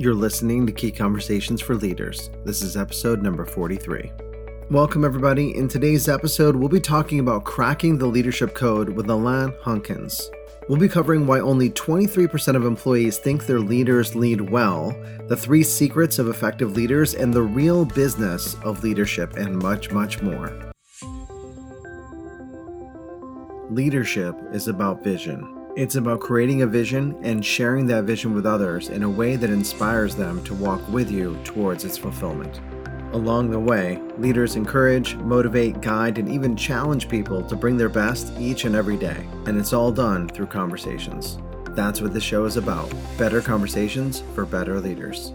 You're listening to Key Conversations for Leaders. This is episode number 43. Welcome, everybody. In today's episode, we'll be talking about cracking the leadership code with Alain Hunkins. We'll be covering why only 23% of employees think their leaders lead well, the three secrets of effective leaders, and the real business of leadership, and much, much more. Leadership is about vision. It's about creating a vision and sharing that vision with others in a way that inspires them to walk with you towards its fulfillment. Along the way, leaders encourage, motivate, guide, and even challenge people to bring their best each and every day. And it's all done through conversations. That's what this show is about. Better conversations for better leaders.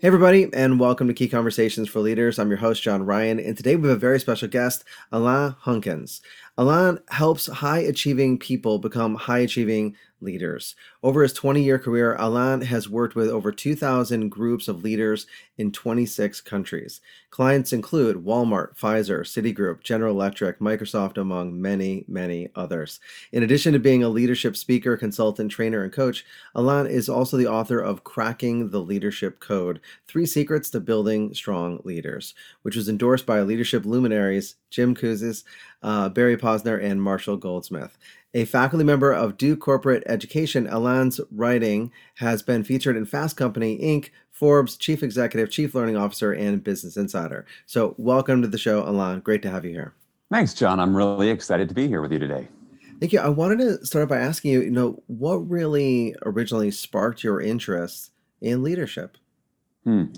Hey everybody, and welcome to Key Conversations for Leaders. I'm your host, John Ryan, and today we have a very special guest, Alain Hunkins. Alain helps high-achieving people become high-achieving leaders. Over his 20-year career, Alain has worked with over 2,000 groups of leaders in 26 countries. Clients include Wal-Mart, Pfizer, Citigroup, General Electric, Microsoft, among many, many others. In addition to being a leadership speaker, consultant, trainer, and coach, Alain is also the author of Cracking the Leadership Code: Three Secrets to Building Strong Leaders, which was endorsed by leadership luminaries Jim Kouzes, Barry Posner, and Marshall Goldsmith. A faculty member of Duke Corporate Education, Alain's writing has been featured in Fast Company, Inc., Forbes, Chief Executive, Chief Learning Officer, and Business Insider. So welcome to the show, Alain. Great to have you here. Thanks, John. I'm really excited to be here with you today. Thank you. I wanted to start by asking you, what really originally sparked your interest in leadership?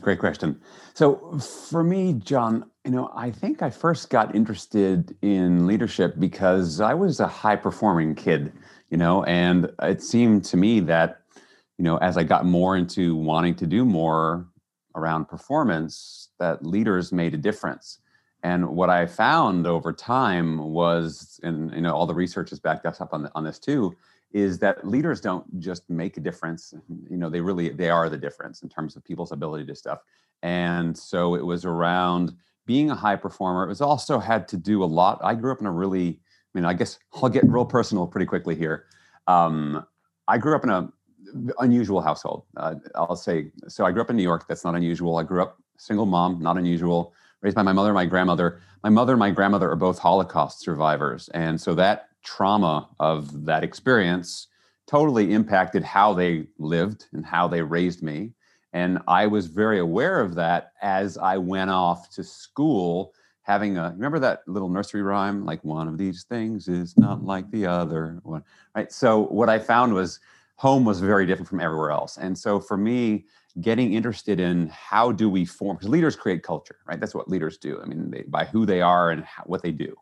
Great question. So for me, John, I think I first got interested in leadership because I was a high-performing kid, and it seemed to me that, as I got more into wanting to do more around performance, that leaders made a difference. And what I found over time was, and all the research is backed up on this too, is that leaders don't just make a difference. They are the difference in terms of people's ability to stuff. And so it was around being a high performer. It was also had to do a lot. I grew up in a really, I guess I'll get real personal pretty quickly here. I grew up in an unusual household. I'll say, so I grew up in New York. That's not unusual. I grew up single mom, not unusual. Raised by my mother and my grandmother. My mother and my grandmother are both Holocaust survivors. And so that trauma of that experience totally impacted how they lived and how they raised me. And I was very aware of that as I went off to school, remember that little nursery rhyme, like one of these things is not like the other one, right? So what I found was home was very different from everywhere else. And so for me, getting interested in how do we form, because leaders create culture, right? That's what leaders do. By who they are and what they do.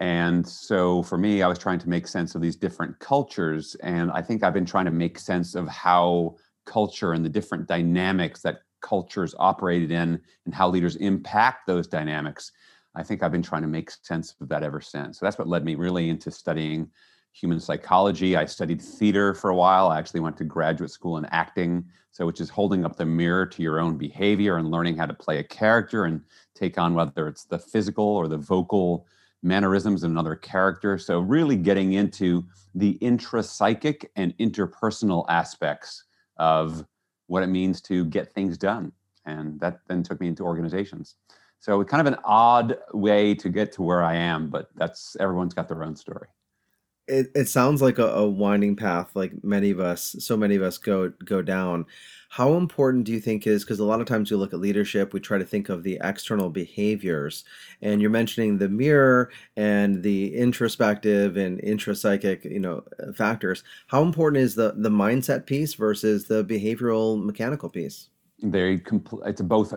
And so for me, I was trying to make sense of these different cultures. And I think I've been trying to make sense of how culture and the different dynamics that cultures operated in and how leaders impact those dynamics. I think I've been trying to make sense of that ever since. So that's what led me really into studying human psychology. I studied theater for a while. I actually went to graduate school in acting, which is holding up the mirror to your own behavior and learning how to play a character and take on whether it's the physical or the vocal mannerisms of another character. So really getting into the intrapsychic and interpersonal aspects of what it means to get things done. And that then took me into organizations. So it's kind of an odd way to get to where I am, but everyone's got their own story. It sounds like a winding path, like so many of us go down. How important do you think is, because a lot of times we look at leadership, we try to think of the external behaviors, and you're mentioning the mirror and the introspective and intrapsychic, factors. How important is the mindset piece versus the behavioral mechanical piece? It's a both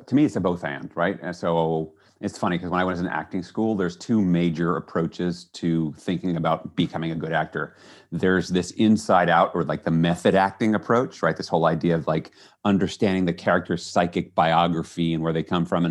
and, right? And so it's funny because when I was in acting school, there's two major approaches to thinking about becoming a good actor. There's this inside out or like the method acting approach, right? This whole idea of like understanding the character's psychic biography and where they come from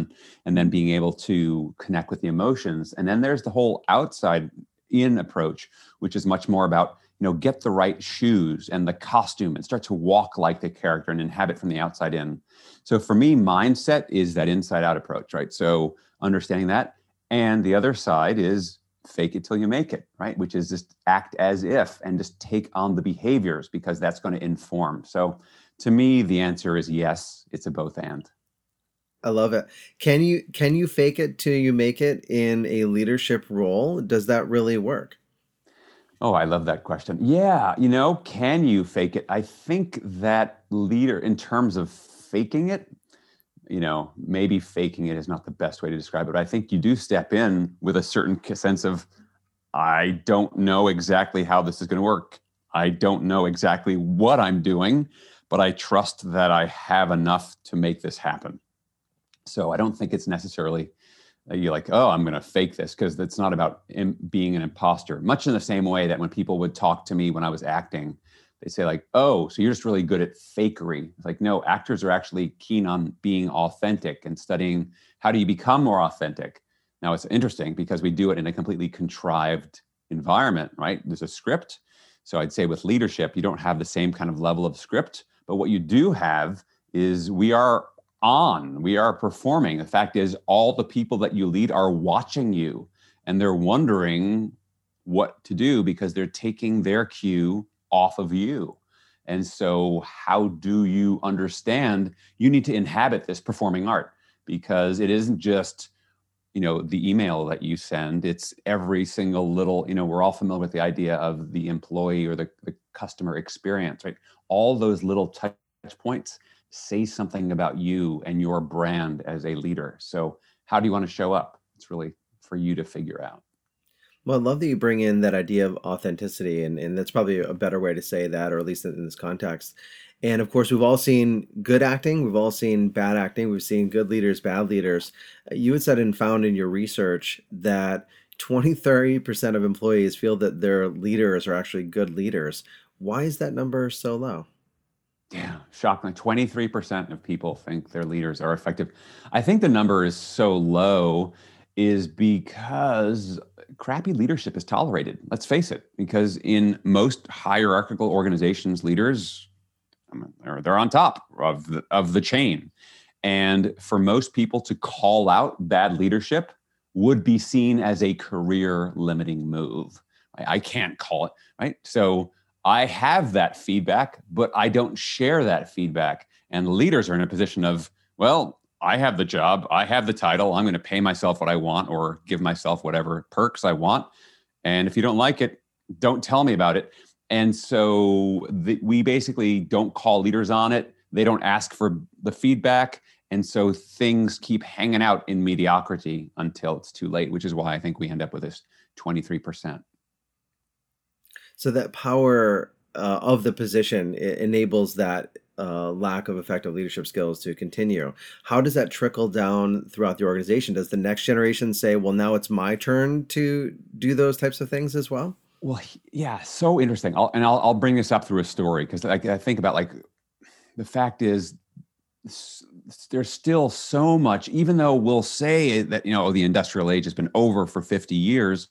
and then being able to connect with the emotions. And then there's the whole outside in approach, which is much more about, get the right shoes and the costume and start to walk like the character and inhabit from the outside in. So for me, mindset is that inside out approach, right? So understanding that. And the other side is fake it till you make it, right? Which is just act as if and just take on the behaviors because that's going to inform. So to me, the answer is yes, it's a both and. I love it. Can you fake it till you make it in a leadership role? Does that really work? Oh, I love that question. Yeah. You know, can you fake it? I think that leader, in terms of faking it, you know, maybe faking it is not the best way to describe it. But I think you do step in with a certain sense of, I don't know exactly how this is going to work. I don't know exactly what I'm doing, but I trust that I have enough to make this happen. So I don't think it's necessarily you're like, oh, I'm going to fake this, because it's not about being an imposter. Much in the same way that when people would talk to me when I was acting, they say like, oh, so you're just really good at fakery. It's like, no, actors are actually keen on being authentic and studying how do you become more authentic. Now, it's interesting because we do it in a completely contrived environment, right? There's a script. So I'd say with leadership, you don't have the same kind of level of script. But what you do have is we are performing. The fact is, all the people that you lead are watching you, and they're wondering what to do because they're taking their cue off of you. And so how do you understand? You need to inhabit this performing art, because it isn't just, you know, the email that you send. It's every single little, you know, we're all familiar with the idea of the employee or the customer experience, right? All those little touch points say something about you and your brand as a leader. So how do you want to show up? It's really for you to figure out. Well, I love that you bring in that idea of authenticity, and that's probably a better way to say that, or at least in this context. And of course, we've all seen good acting. We've all seen bad acting. We've seen good leaders, bad leaders. You had said and found in your research that 20-30% of employees feel that their leaders are actually good leaders. Why is that number so low? Yeah, shocking. 23% of people think their leaders are effective. I think the number is so low is because crappy leadership is tolerated. Let's face it, because in most hierarchical organizations, leaders, I mean, they're on top of the chain. And for most people to call out bad leadership would be seen as a career-limiting move. I can't call it, right? So I have that feedback, but I don't share that feedback. And leaders are in a position of, well, I have the job, I have the title, I'm going to pay myself what I want or give myself whatever perks I want. And if you don't like it, don't tell me about it. And so we basically don't call leaders on it. They don't ask for the feedback. And so things keep hanging out in mediocrity until it's too late, which is why I think we end up with this 23%. So that power of the position enables that lack of effective leadership skills to continue. How does that trickle down throughout the organization? Does the next generation say, well, now it's my turn to do those types of things as well? Well, yeah, so interesting. I'll bring this up through a story, because I think about, like, the fact is there's still so much, even though we'll say that, you know, the industrial age has been over for 50 years,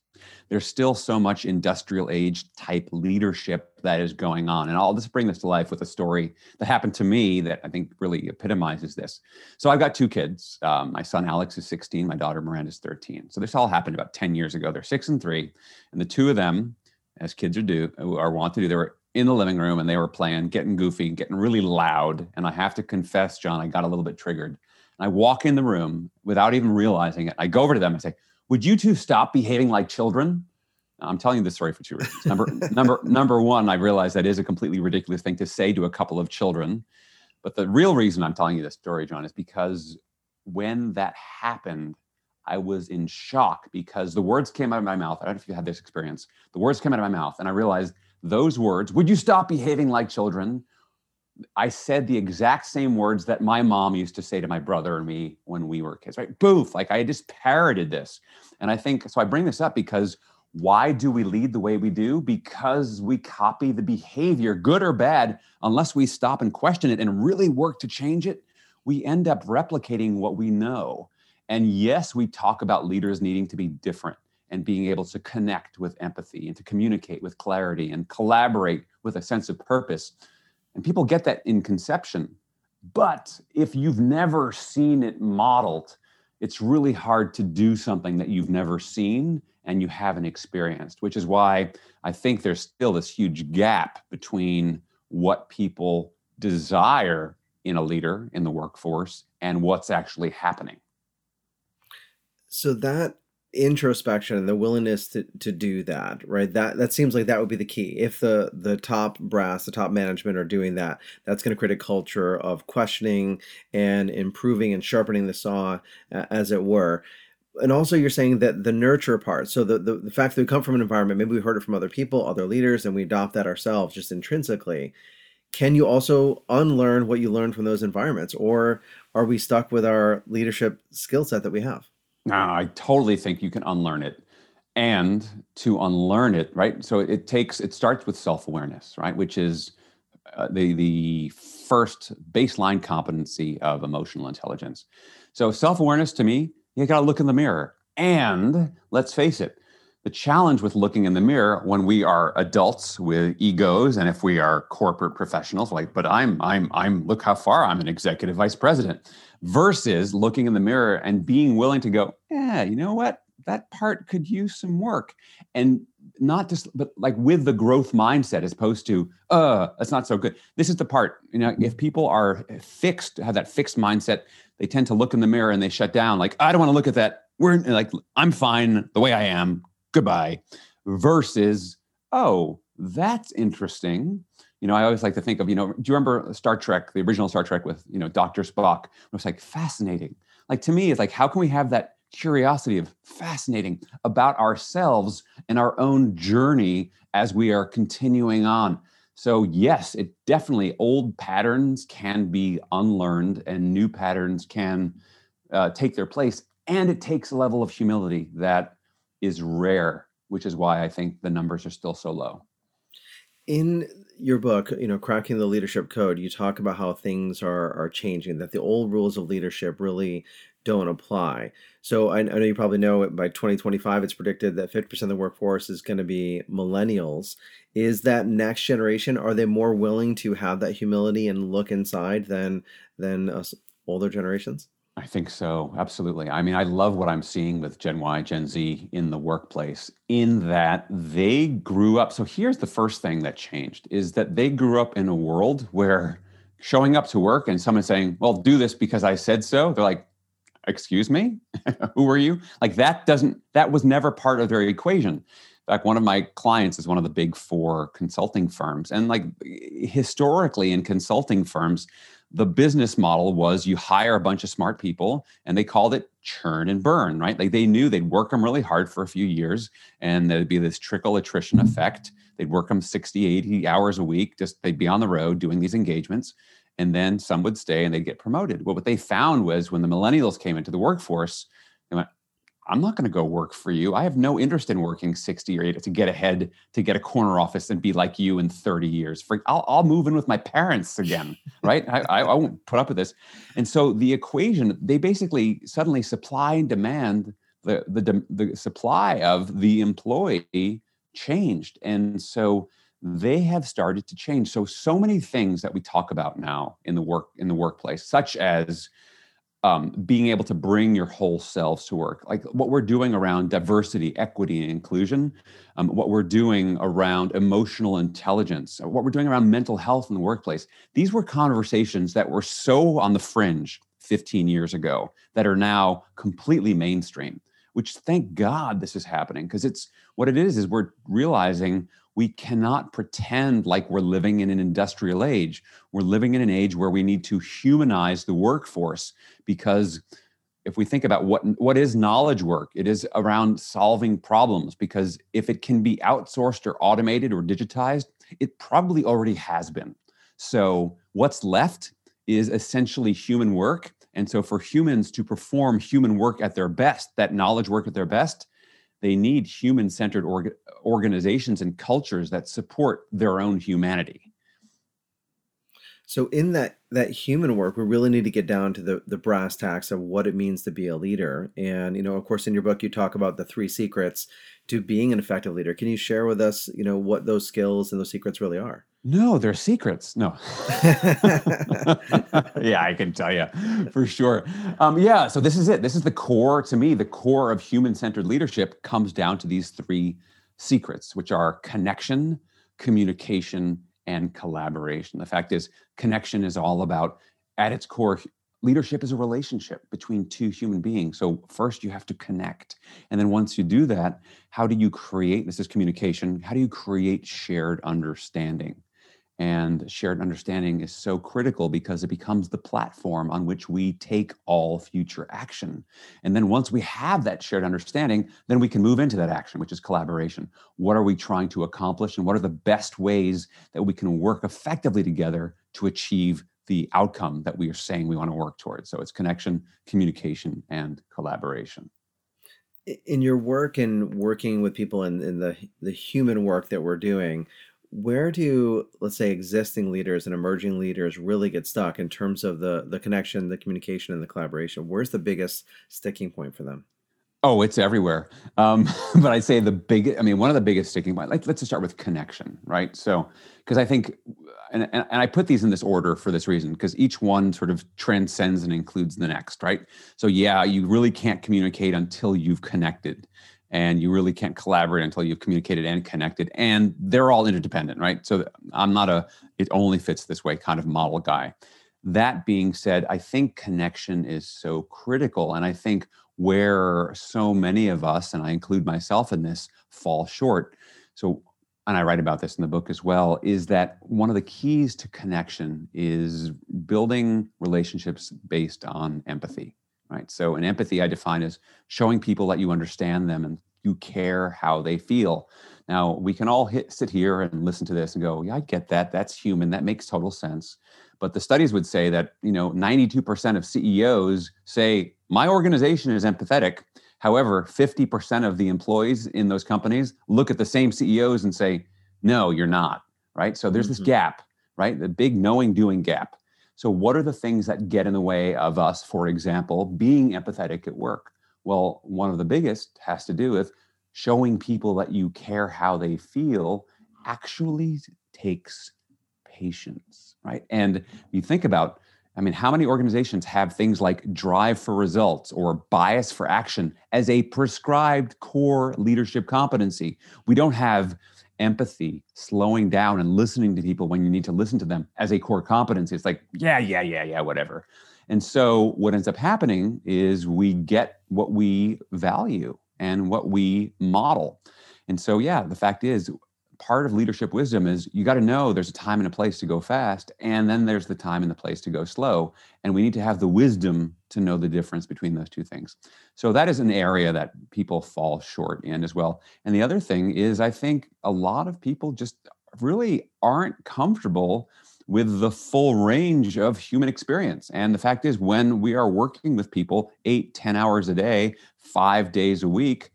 there's still so much industrial age type leadership that is going on. And I'll just bring this to life with a story that happened to me that I think really epitomizes this. So I've got two kids. My son, Alex, is 16. My daughter, Miranda, is 13. So this all happened about 10 years ago. They're 6 and 3. And the two of them, as kids are wont to do, they were in the living room and they were playing, getting goofy, getting really loud. And I have to confess, John, I got a little bit triggered. And I walk in the room without even realizing it. I go over to them and say, would you two stop behaving like children? I'm telling you this story for two reasons. Number one, I realize that is a completely ridiculous thing to say to a couple of children. But the real reason I'm telling you this story, John, is because when that happened, I was in shock, because the words came out of my mouth. I don't know if you had this experience. The words came out of my mouth and I realized those words, would you stop behaving like children? I said the exact same words that my mom used to say to my brother and me when we were kids, right? Boof, like I just parroted this. And I think, so I bring this up because why do we lead the way we do? Because we copy the behavior, good or bad, unless we stop and question it and really work to change it, we end up replicating what we know. And yes, we talk about leaders needing to be different and being able to connect with empathy and to communicate with clarity and collaborate with a sense of purpose. And people get that in conception. But if you've never seen it modeled, it's really hard to do something that you've never seen and you haven't experienced, which is why I think there's still this huge gap between what people desire in a leader in the workforce and what's actually happening. So that introspection, the willingness to do that, right? That seems like that would be the key. If the top brass, the top management are doing that, that's going to create a culture of questioning and improving and sharpening the saw, as it were. And also you're saying that the nurture part, so the fact that we come from an environment, maybe we heard it from other people, other leaders, and we adopt that ourselves just intrinsically. Can you also unlearn what you learned from those environments? Or are we stuck with our leadership skill set that we have? No, I totally think you can unlearn it. And to unlearn it, right? So it starts with self-awareness, right? Which is the first baseline competency of emotional intelligence. So self-awareness to me, you got to look in the mirror. And let's face it, the challenge with looking in the mirror when we are adults with egos, and if we are corporate professionals, like, but I'm look how far I'm an executive vice president, versus looking in the mirror and being willing to go, yeah, you know what, that part could use some work, and not just, but like with the growth mindset as opposed to, that's not so good. This is the part, you know, if people are fixed, have that fixed mindset, they tend to look in the mirror and they shut down. Like, I don't want to look at that. We're like, I'm fine the way I am. Goodbye. Versus, oh, that's interesting. You know, I always like to think of, you know, do you remember Star Trek, the original Star Trek with, you know, Dr. Spock? It was like fascinating. Like to me, it's like, how can we have that curiosity of fascinating about ourselves and our own journey as we are continuing on? So yes, it definitely, old patterns can be unlearned and new patterns can take their place. And it takes a level of humility that is rare, which is why I think the numbers are still so low. In your book, you know, Cracking the Leadership Code, you talk about how things are changing, that the old rules of leadership really don't apply. So I know you probably know it, by 2025, it's predicted that 50% of the workforce is going to be millennials. Is that next generation, are they more willing to have that humility and look inside than us older generations? I think so. Absolutely. I mean, I love what I'm seeing with Gen Y, Gen Z in the workplace in that they grew up. So here's the first thing that changed is that they grew up in a world where showing up to work and someone saying, well, do this because I said so. They're like, excuse me, who are you? Like that was never part of their equation. In fact, one of my clients is one of the big four consulting firms. And like historically in consulting firms, the business model was you hire a bunch of smart people and they called it churn and burn, right? Like they knew they'd work them really hard for a few years and there'd be this trickle attrition effect. They'd work them 60, 80 hours a week, just they'd be on the road doing these engagements and then some would stay and they'd get promoted. Well, what they found was when the millennials came into the workforce, they went, I'm not going to go work for you. I have no interest in working 60 or 80 to get ahead, to get a corner office and be like you in 30 years. I'll move in with my parents again, right? I won't put up with this. And so the equation, they basically suddenly supply and demand, the supply of the employee changed. And so they have started to change. So many things that we talk about now in the workplace, such as being able to bring your whole selves to work, like what we're doing around diversity, equity, and inclusion, what we're doing around emotional intelligence, what we're doing around mental health in the workplace. These were conversations that were so on the fringe 15 years ago that are now completely mainstream, which thank God this is happening, because it's what it is we're realizing we cannot pretend like we're living in an industrial age. We're living in an age where we need to humanize the workforce, because if we think about what is knowledge work, it is around solving problems, because if it can be outsourced or automated or digitized, it probably already has been. So what's left is essentially human work. And so for humans to perform human work at their best, that knowledge work at their best, they need human-centered organizations and cultures that support their own humanity. So in that human work, we really need to get down to the brass tacks of what it means to be a leader. And, you know, of course, in your book, you talk about the 3 secrets to being an effective leader. Can you share with us, you know, what those skills and those secrets really are? No, they're secrets. No. Yeah, I can tell you for sure. So this is it. This is the core, to me, the core of human-centered leadership comes down to these 3 secrets, which are connection, communication, and collaboration. The fact is, connection is all about, at its core, leadership is a relationship between two human beings. So first you have to connect. And then once you do that, how do you create, this is communication, how do you create shared understanding? And shared understanding is so critical because it becomes the platform on which we take all future action. And then once we have that shared understanding, then we can move into that action, which is collaboration. What are we trying to accomplish? And what are the best ways that we can work effectively together to achieve the outcome that we are saying we want to work towards? So it's connection, communication, and collaboration. In your work and working with people in the human work that we're doing, where do, let's say, existing leaders and emerging leaders really get stuck in terms of the connection, the communication, and the collaboration? Where's the biggest sticking point for them? Oh, it's everywhere. But I'd say one of the biggest sticking points, let's just start with connection, right? So, because I think, and I put these in this order for this reason, because each one sort of transcends and includes the next, right? So yeah, you really can't communicate until you've connected. And you really can't collaborate until you've communicated and connected. And they're all interdependent, right? So I'm not it only fits this way kind of model guy. That being said, I think connection is so critical. And I think where so many of us, and I include myself in this, fall short. So, and I write about this in the book as well, is that one of the keys to connection is building relationships based on empathy. Right. So an empathy I define as showing people that you understand them and you care how they feel. Now, we can all sit here and listen to this and go, yeah, I get that. That's human. That makes total sense. But the studies would say that, 92% of CEOs say my organization is empathetic. However, 50% of the employees in those companies look at the same CEOs and say, no, you're not. Right. So there's this gap, right? The big knowing doing gap. So what are the things that get in the way of us, for example, being empathetic at work? Well, one of the biggest has to do with showing people that you care how they feel actually takes patience, right? And you think about, how many organizations have things like drive for results or bias for action as a prescribed core leadership competency? We don't have empathy, slowing down and listening to people when you need to listen to them as a core competency. It's like, yeah, whatever. And so what ends up happening is we get what we value and what we model. And so, yeah, the fact is part of leadership wisdom is you got to know there's a time and a place to go fast, and then there's the time and the place to go slow. And we need to have the wisdom to know the difference between those two things. So that is an area that people fall short in as well. And the other thing is, I think a lot of people just really aren't comfortable with the full range of human experience. And the fact is, when we are working with people 8-10 hours a day, 5 days a week,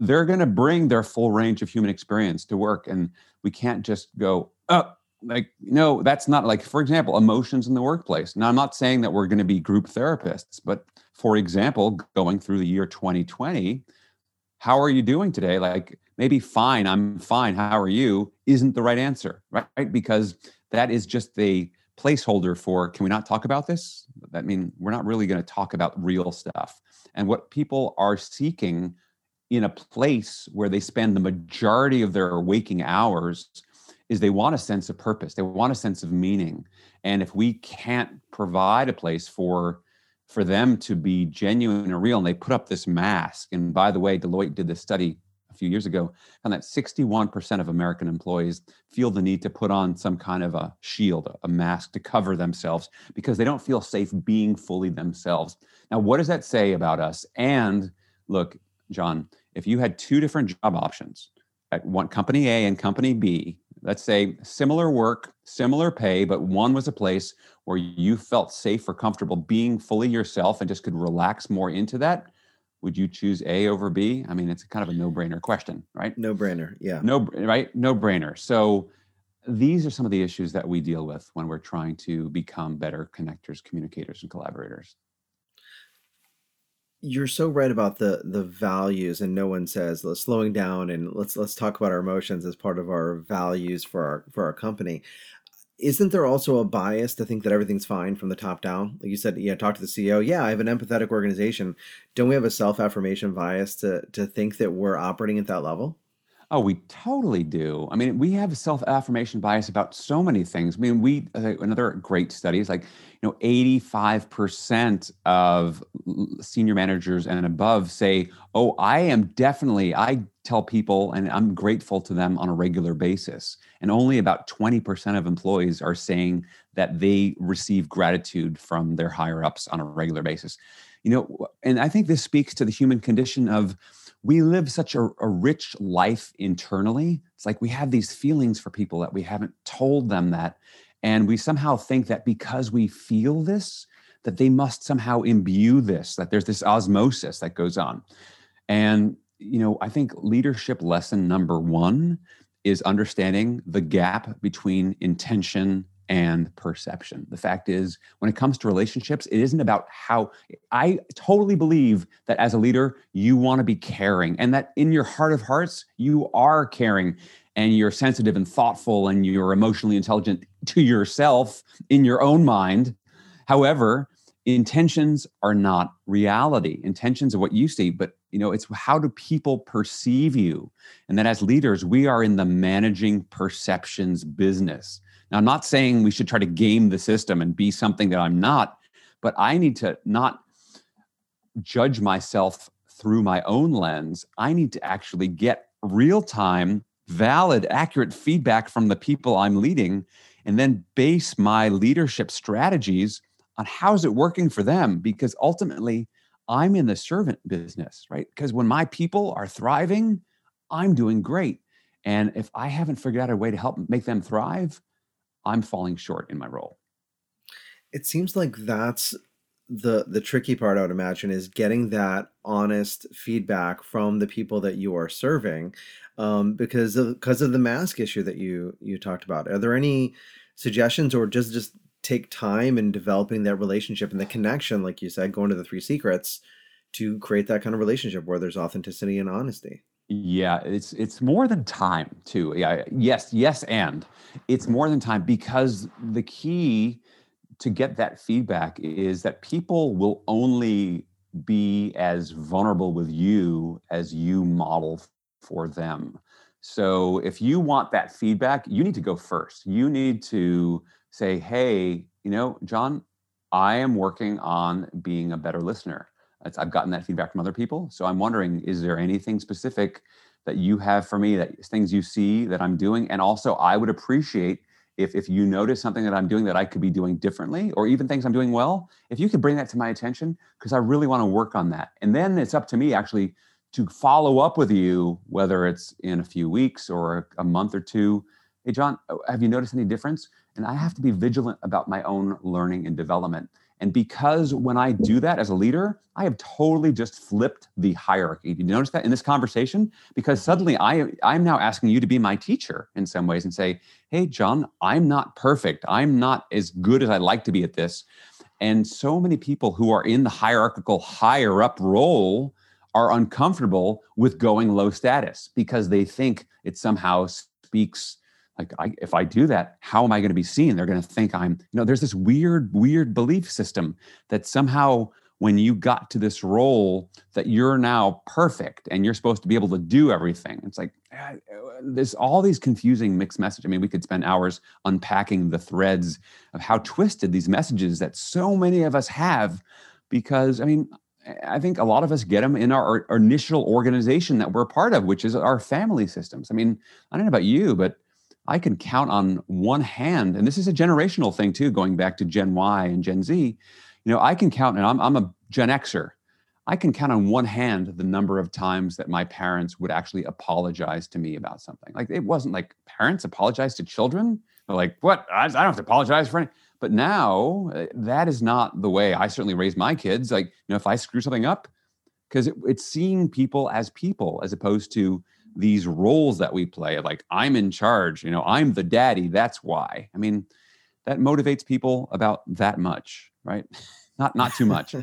they're going to bring their full range of human experience to work. And we can't just go, that's not, like, for example, emotions in the workplace. Now, I'm not saying that we're going to be group therapists, but for example, going through the year 2020, how are you doing today? Like, maybe fine, I'm fine, how are you? Isn't the right answer, right? Because that is just a placeholder for, can we not talk about this? That means we're not really going to talk about real stuff. And what people are seeking in a place where they spend the majority of their waking hours is they want a sense of purpose. They want a sense of meaning. And if we can't provide a place for them to be genuine and real, and they put up this mask. And by the way, Deloitte did this study a few years ago, and that 61% of American employees feel the need to put on some kind of a shield, a mask to cover themselves because they don't feel safe being fully themselves. Now, what does that say about us? And look, John, if you had two different job options at one company A and company B, let's say similar work, similar pay, but one was a place where you felt safe or comfortable being fully yourself and just could relax more into that, would you choose A over B? It's kind of a no-brainer question, right? No-brainer, yeah. No-brainer. So these are some of the issues that we deal with when we're trying to become better connectors, communicators, and collaborators. You're so right about the values, and no one says slowing down and let's talk about our emotions as part of our values for our company. Isn't there also a bias to think that everything's fine from the top down? Like you said, talk to the CEO. Yeah, I have an empathetic organization. Don't we have a self-affirmation bias to think that we're operating at that level? Oh, we totally do. I mean, we have self-affirmation bias about so many things. I mean, we another great study is like, 85% of senior managers and above say, oh, I tell people and I'm grateful to them on a regular basis. And only about 20% of employees are saying that they receive gratitude from their higher ups on a regular basis. And I think this speaks to the human condition of, we live such a rich life internally. It's like we have these feelings for people that we haven't told them that. And we somehow think that because we feel this, that they must somehow imbue this, that there's this osmosis that goes on. And, I think leadership lesson number one is understanding the gap between intention and perception. The fact is, when it comes to relationships, it isn't about how. I totally believe that as a leader, you want to be caring, and that in your heart of hearts, you are caring, and you're sensitive and thoughtful, and you're emotionally intelligent to yourself in your own mind. However, intentions are not reality. Intentions are what you see, but it's how do people perceive you? And then as leaders, we are in the managing perceptions business. Now, I'm not saying we should try to game the system and be something that I'm not, but I need to not judge myself through my own lens. I need to actually get real-time, valid, accurate feedback from the people I'm leading, and then base my leadership strategies on how's it working for them, because ultimately I'm in the servant business, right? Because when my people are thriving, I'm doing great. And if I haven't figured out a way to help make them thrive, I'm falling short in my role. It seems like that's the tricky part, I would imagine, is getting that honest feedback from the people that you are serving, because of the mask issue that you talked about. Are there any suggestions, or just take time in developing that relationship and the connection, like you said, going to the three secrets to create that kind of relationship where there's authenticity and honesty? Yeah, it's more than time too. Yeah, yes, and it's more than time, because the key to get that feedback is that people will only be as vulnerable with you as you model for them. So if you want that feedback, you need to go first. You need to say, hey, John, I am working on being a better listener. I've gotten that feedback from other people. So I'm wondering, is there anything specific that you have for me, that things you see that I'm doing? And also, I would appreciate if you notice something that I'm doing that I could be doing differently, or even things I'm doing well, if you could bring that to my attention, because I really want to work on that. And then it's up to me actually to follow up with you, whether it's in a few weeks or a month or two. Hey, John, have you noticed any difference? And I have to be vigilant about my own learning and development. And because when I do that as a leader, I have totally just flipped the hierarchy. Did you notice that in this conversation? Because suddenly I'm now asking you to be my teacher in some ways and say, hey, John, I'm not perfect. I'm not as good as I'd like to be at this. And so many people who are in the hierarchical higher up role are uncomfortable with going low status, because they think it somehow speaks, like, if I do that, how am I going to be seen? They're going to think I'm, there's this weird belief system that somehow when you got to this role that you're now perfect and you're supposed to be able to do everything. It's like, there's all these confusing mixed messages. I mean, we could spend hours unpacking the threads of how twisted these messages that so many of us have, because, I think a lot of us get them in our initial organization that we're part of, which is our family systems. I don't know about you, but I can count on one hand, and this is a generational thing too, going back to Gen Y and Gen Z, I can count, and I'm a Gen Xer, I can count on one hand the number of times that my parents would actually apologize to me about something. Like, it wasn't like parents apologize to children. They're like, what? I don't have to apologize for anything. But now that is not the way I certainly raise my kids. Like, if I screw something up, because it's seeing people, as opposed to these roles that we play, like I'm in charge, I'm the daddy, that's why. That motivates people about that much, right? Not too much,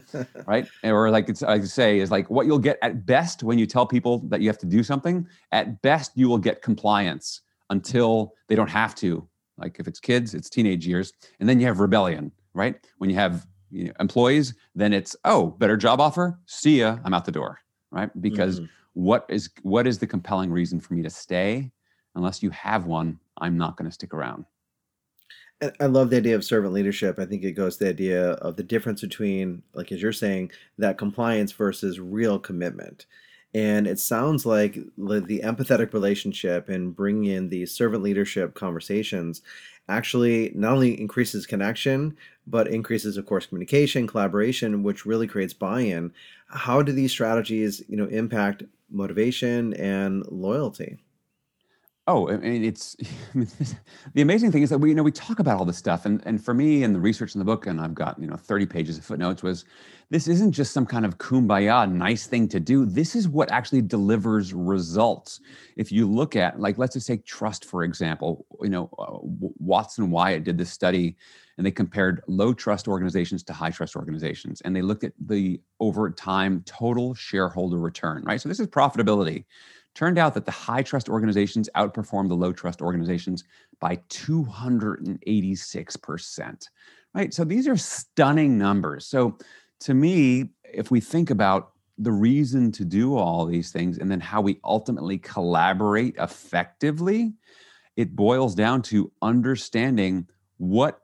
right? Or like I say, is like what you'll get at best when you tell people that you have to do something, at best you will get compliance until they don't have to. Like if it's kids, it's teenage years. And then you have rebellion, right? When you have employees, then it's, oh, better job offer, see ya, I'm out the door, right? Because what is the compelling reason for me to stay? Unless you have one, I'm not going to stick around. I love the idea of servant leadership. I think it goes to the idea of the difference between, like, as you're saying, that compliance versus real commitment. And it sounds like the empathetic relationship and bringing in the servant leadership conversations actually not only increases connection, but increases, of course, communication, collaboration, which really creates buy-in. How do these strategies, impact motivation and loyalty? Oh, I mean, the amazing thing is that we talk about all this stuff. And for me, and the research in the book, and I've got, 30 pages of footnotes, was this isn't just some kind of kumbaya nice thing to do. This is what actually delivers results. If you look at, like, let's just take trust, for example. Watson Wyatt did this study, and they compared low trust organizations to high trust organizations. And they looked at the, over time, total shareholder return, right? So this is profitability. Turned out that the high trust organizations outperformed the low trust organizations by 286%, right? So these are stunning numbers. So to me, if we think about the reason to do all these things and then how we ultimately collaborate effectively, it boils down to understanding what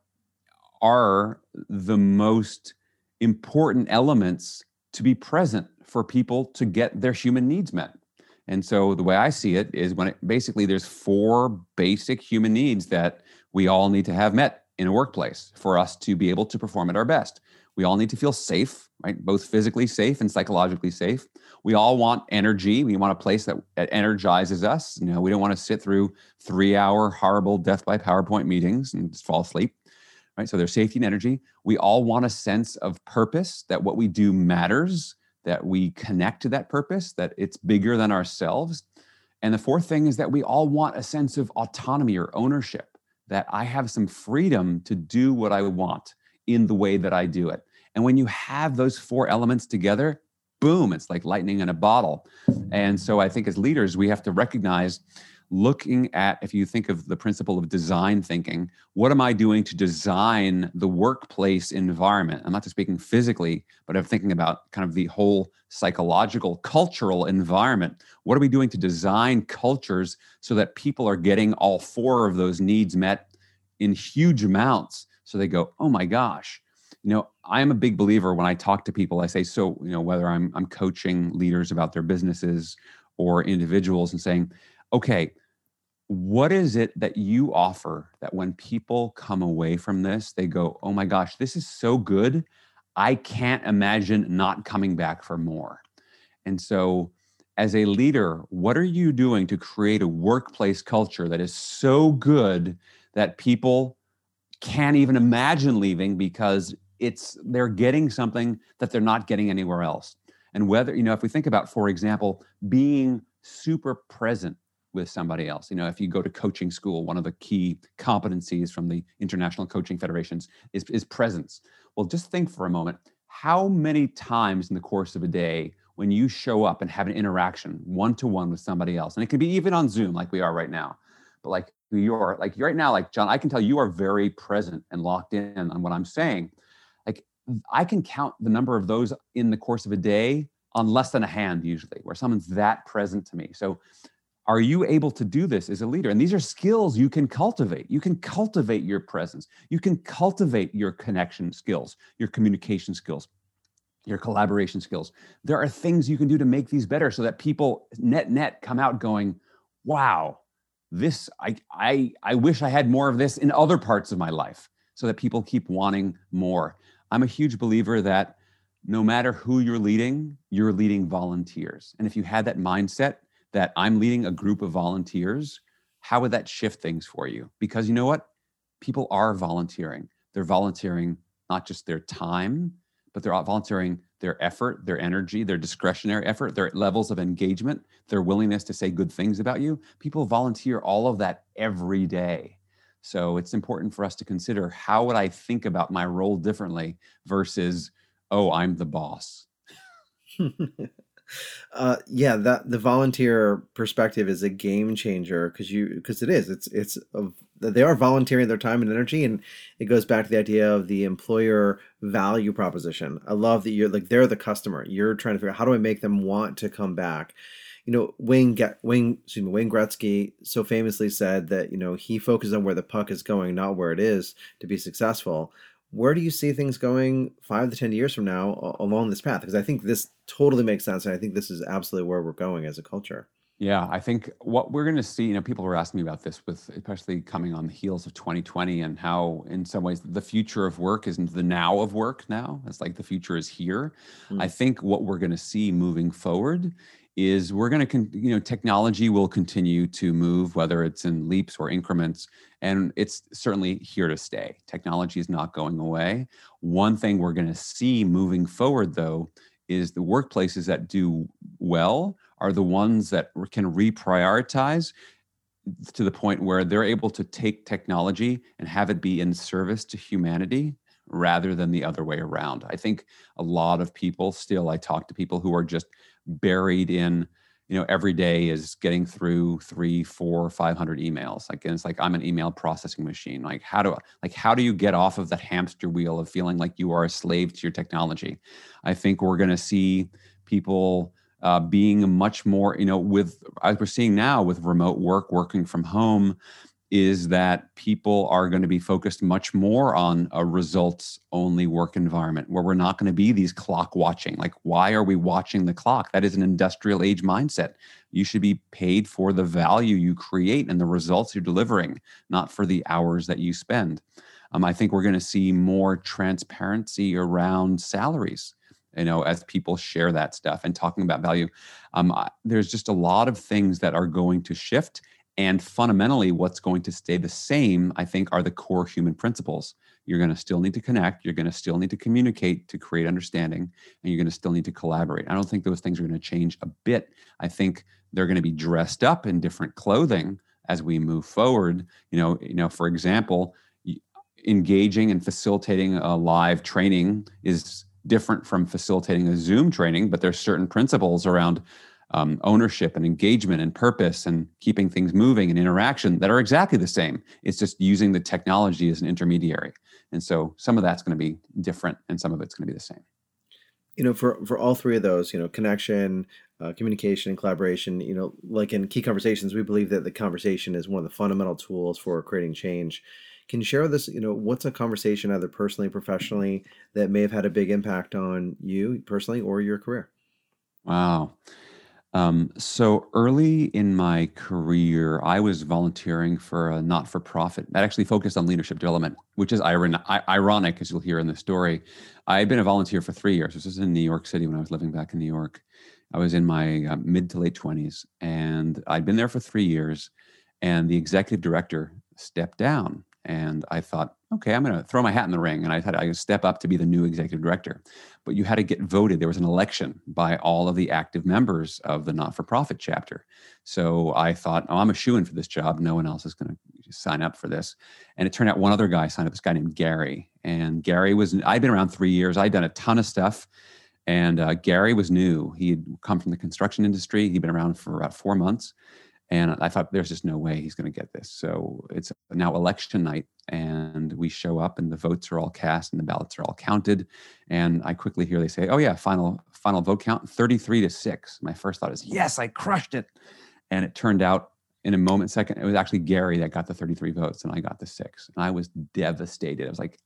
are the most important elements to be present for people to get their human needs met. And so the way I see it is basically there's four basic human needs that we all need to have met in a workplace for us to be able to perform at our best. We all need to feel safe, right? Both physically safe and psychologically safe. We all want energy. We want a place that energizes us. We don't want to sit through 3-hour horrible death by PowerPoint meetings and just fall asleep, right? So there's safety and energy. We all want a sense of purpose, that what we do matters, that we connect to that purpose, that it's bigger than ourselves. And the fourth thing is that we all want a sense of autonomy or ownership, that I have some freedom to do what I want in the way that I do it. And when you have those four elements together, boom, it's like lightning in a bottle. And so I think as leaders, we have to recognize, looking at, if you think of the principle of design thinking, what am I doing to design the workplace environment? I'm not just speaking physically, but I'm thinking about kind of the whole psychological, cultural environment. What are we doing to design cultures so that people are getting all four of those needs met in huge amounts? So they go, oh my gosh. I am a big believer when I talk to people, I say, so, whether I'm coaching leaders about their businesses or individuals and saying, okay, what is it that you offer that when people come away from this, they go, oh my gosh, this is so good. I can't imagine not coming back for more. And so as a leader, what are you doing to create a workplace culture that is so good that people can't even imagine leaving because they're getting something that they're not getting anywhere else? And whether, if we think about, for example, being super present with somebody else. If you go to coaching school, one of the key competencies from the International Coaching Federations is presence. Well, just think for a moment, how many times in the course of a day when you show up and have an interaction one-to-one with somebody else, and it could be even on Zoom like we are right now, but like you're like right now, like John, I can tell you are very present and locked in on what I'm saying. Like I can count the number of those in the course of a day on less than a hand usually, where someone's that present to me. So are you able to do this as a leader? And these are skills you can cultivate. You can cultivate your presence. You can cultivate your connection skills, your communication skills, your collaboration skills. There are things you can do to make these better so that people net come out going, wow, this, I wish I had more of this in other parts of my life, so that people keep wanting more. I'm a huge believer that no matter who you're leading volunteers. And if you had that mindset, that I'm leading a group of volunteers, how would that shift things for you? Because you know what? People are volunteering. They're volunteering not just their time, but they're volunteering their effort, their energy, their discretionary effort, their levels of engagement, their willingness to say good things about you. People volunteer all of that every day. So it's important for us to consider, how would I think about my role differently versus, oh, I'm the boss. That the volunteer perspective is a game changer, because it is. They are volunteering their time and energy, and it goes back to the idea of the employer value proposition. I love that you're like, they're the customer. You're trying to figure out, how do I make them want to come back? You know, Wayne Gretzky so famously said that, you know, he focuses on where the puck is going, not where it is, to be successful. Where do you see things going 5 to 10 years from now along this path? Because I think this totally makes sense. And I think this is absolutely where we're going as a culture. Yeah, I think what we're going to see, you know, people were asking me about this, with especially coming on the heels of 2020, and how in some ways the future of work is the now of work now. It's like the future is here. Mm-hmm. I think what we're going to see moving forward is we're going to, you know, technology will continue to move, whether it's in leaps or increments, and it's certainly here to stay. Technology is not going away. One thing we're going to see moving forward, though, is the workplaces that do well are the ones that can reprioritize to the point where they're able to take technology and have it be in service to humanity, rather than the other way around. I think a lot of people still, I talk to people who are just buried in, you know, every day is getting through 300, 400, 500 emails. Like, and it's like, I'm an email processing machine. Like, how do you get off of that hamster wheel of feeling like you are a slave to your technology? I think we're going to see people being much more, you know, with, as we're seeing now with remote work, working from home, is that people are going to be focused much more on a results-only work environment, where we're not going to be these clock watching. Like, why are we watching the clock? That is an industrial age mindset. You should be paid for the value you create and the results you're delivering, not for the hours that you spend. I think we're going to see more transparency around salaries, you know, as people share that stuff and talking about value. There's just a lot of things that are going to shift. And fundamentally, what's going to stay the same, I think, are the core human principles. You're going to still need to connect. You're going to still need to communicate to create understanding. And you're going to still need to collaborate. I don't think those things are going to change a bit. I think they're going to be dressed up in different clothing as we move forward. You know, for example, engaging and facilitating a live training is different from facilitating a Zoom training, but there's certain principles around ownership and engagement and purpose and keeping things moving and interaction that are exactly the same. It's just using the technology as an intermediary. And so some of that's going to be different and some of it's going to be the same. You know, for all three of those, you know, connection, communication, and collaboration, you know, like in Key Conversations, we believe that the conversation is one of the fundamental tools for creating change. Can you share this, you know, what's a conversation either personally, professionally, that may have had a big impact on you personally or your career? Wow. So early in my career, I was volunteering for a not-for-profit that actually focused on leadership development, which is ironic, as you'll hear in the story. I had been a volunteer for 3 years. This was in New York City when I was living back in New York. I was in my mid to late 20s, and I'd been there for 3 years, and the executive director stepped down. And I thought, okay, I'm going to throw my hat in the ring. And I thought I would step up to be the new executive director. But you had to get voted. There was an election by all of the active members of the not-for-profit chapter. So I thought, oh, I'm a shoo-in for this job. No one else is going to sign up for this. And it turned out one other guy signed up, this guy named Gary. And Gary was, I'd been around 3 years. I'd done a ton of stuff. And Gary was new. He had come from the construction industry. He'd been around for about 4 months. And I thought, there's just no way he's going to get this. So it's now election night, and we show up, and the votes are all cast, and the ballots are all counted. And I quickly hear they say, oh yeah, final vote count, 33-6. My first thought is, yes, I crushed it. And it turned out in a moment, second, it was actually Gary that got the 33 votes, and I got the 6. And I was devastated. I was like,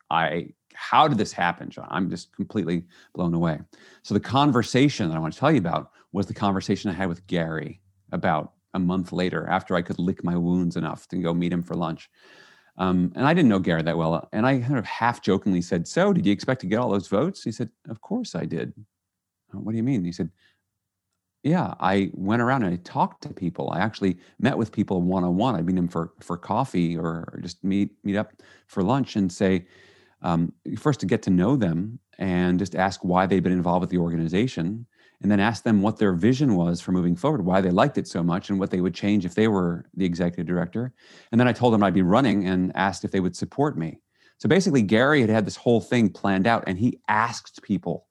how did this happen, John? I'm just completely blown away. So the conversation that I want to tell you about was the conversation I had with Gary about a month later, after I could lick my wounds enough to go meet him for lunch. And I didn't know Gary that well. And I kind of half jokingly said, so did you expect to get all those votes? He said, of course I did. What do you mean? He said, yeah, I went around and I talked to people. I actually met with people one-on-one. I'd meet them for coffee or just meet up for lunch and say, first to get to know them and just ask why they've been involved with the organization. And then ask them what their vision was for moving forward, why they liked it so much, and what they would change if they were the executive director. And then I told them I'd be running and asked if they would support me. So basically, Gary had this whole thing planned out, and he asked people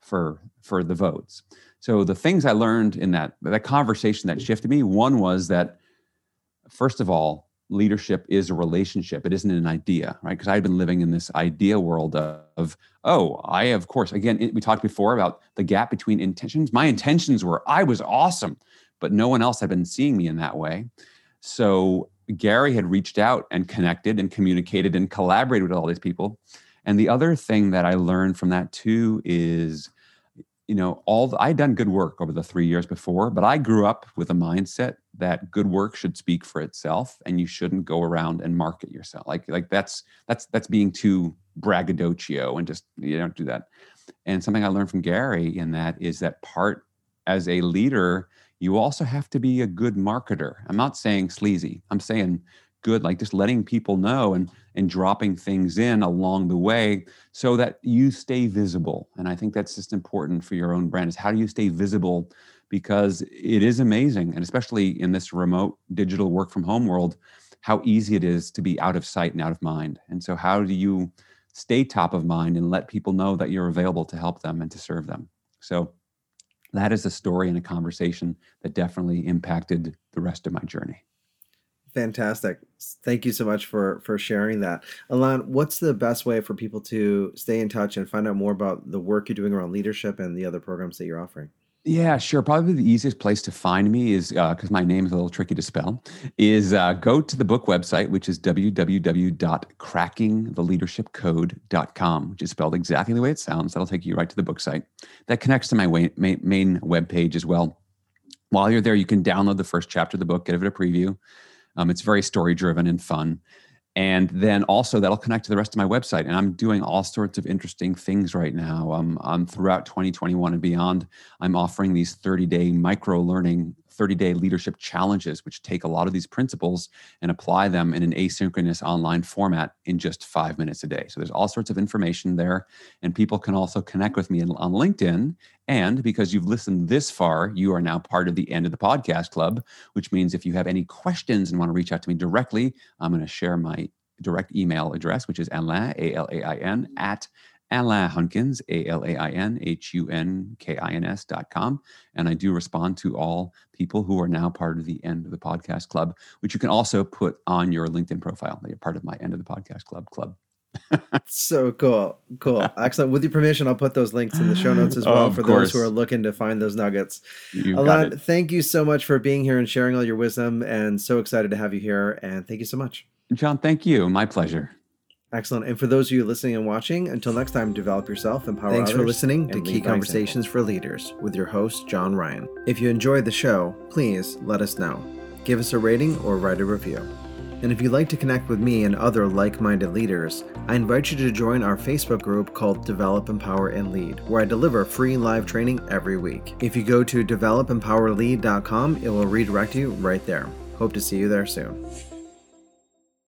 for the votes. So the things I learned in that conversation that shifted me, one was that, first of all, leadership is a relationship. It isn't an idea, right? Because I've been living in this idea world of, oh, I, of course, again, we talked before about the gap between intentions. My intentions were, I was awesome, but no one else had been seeing me in that way. So Gary had reached out and connected and communicated and collaborated with all these people. And the other thing that I learned from that too is, I'd done good work over the 3 years before, but I grew up with a mindset that good work should speak for itself, and you shouldn't go around and market yourself. Like that's being too braggadocio, and just don't do that. And something I learned from Gary in that is that part as a leader, you also have to be a good marketer. I'm not saying sleazy. I'm saying good, like just letting people know and dropping things in along the way so that you stay visible. And I think that's just important for your own brand, is how do you stay visible? Because it is amazing, and especially in this remote digital work from home world, how easy it is to be out of sight and out of mind. And so how do you stay top of mind and let people know that you're available to help them and to serve them? So that is a story and a conversation that definitely impacted the rest of my journey. Fantastic. Thank you so much for sharing that. Alain, what's the best way for people to stay in touch and find out more about the work you're doing around leadership and the other programs that you're offering? Yeah, sure. Probably the easiest place to find me is, because my name is a little tricky to spell, is go to the book website, which is www.crackingtheleadershipcode.com, which is spelled exactly the way it sounds. That'll take you right to the book site. That connects to my main webpage as well. While you're there, you can download the first chapter of the book, give it a preview. It's very story-driven and fun. And then also that'll connect to the rest of my website. And I'm doing all sorts of interesting things right now. Throughout 2021 and beyond, I'm offering these 30-day micro-learning, 30-day leadership challenges, which take a lot of these principles and apply them in an asynchronous online format in just 5 minutes a day. So there's all sorts of information there. And people can also connect with me on LinkedIn. And because you've listened this far, you are now part of the End of the Podcast Club, which means if you have any questions and want to reach out to me directly, I'm going to share my direct email address, which is Alain, A-L-A-I-N, at Alain Hunkins, AlainHunkins.com. And I do respond to all people who are now part of the End of the Podcast Club, which you can also put on your LinkedIn profile that you're part of my End of the Podcast Club. So cool. Excellent. With your permission, I'll put those links in the show notes as well for those who are looking to find those nuggets. Alain, thank you so much for being here and sharing all your wisdom, and so excited to have you here. And thank you so much. John, thank you. My pleasure. Excellent. And for those of you listening and watching, until next time, develop yourself, empower others. Thanks for listening to Key Conversations for Leaders with your host, John Ryan. If you enjoyed the show, please let us know. Give us a rating or write a review. And if you'd like to connect with me and other like-minded leaders, I invite you to join our Facebook group called Develop, Empower, and Lead, where I deliver free live training every week. If you go to developempowerlead.com, it will redirect you right there. Hope to see you there soon.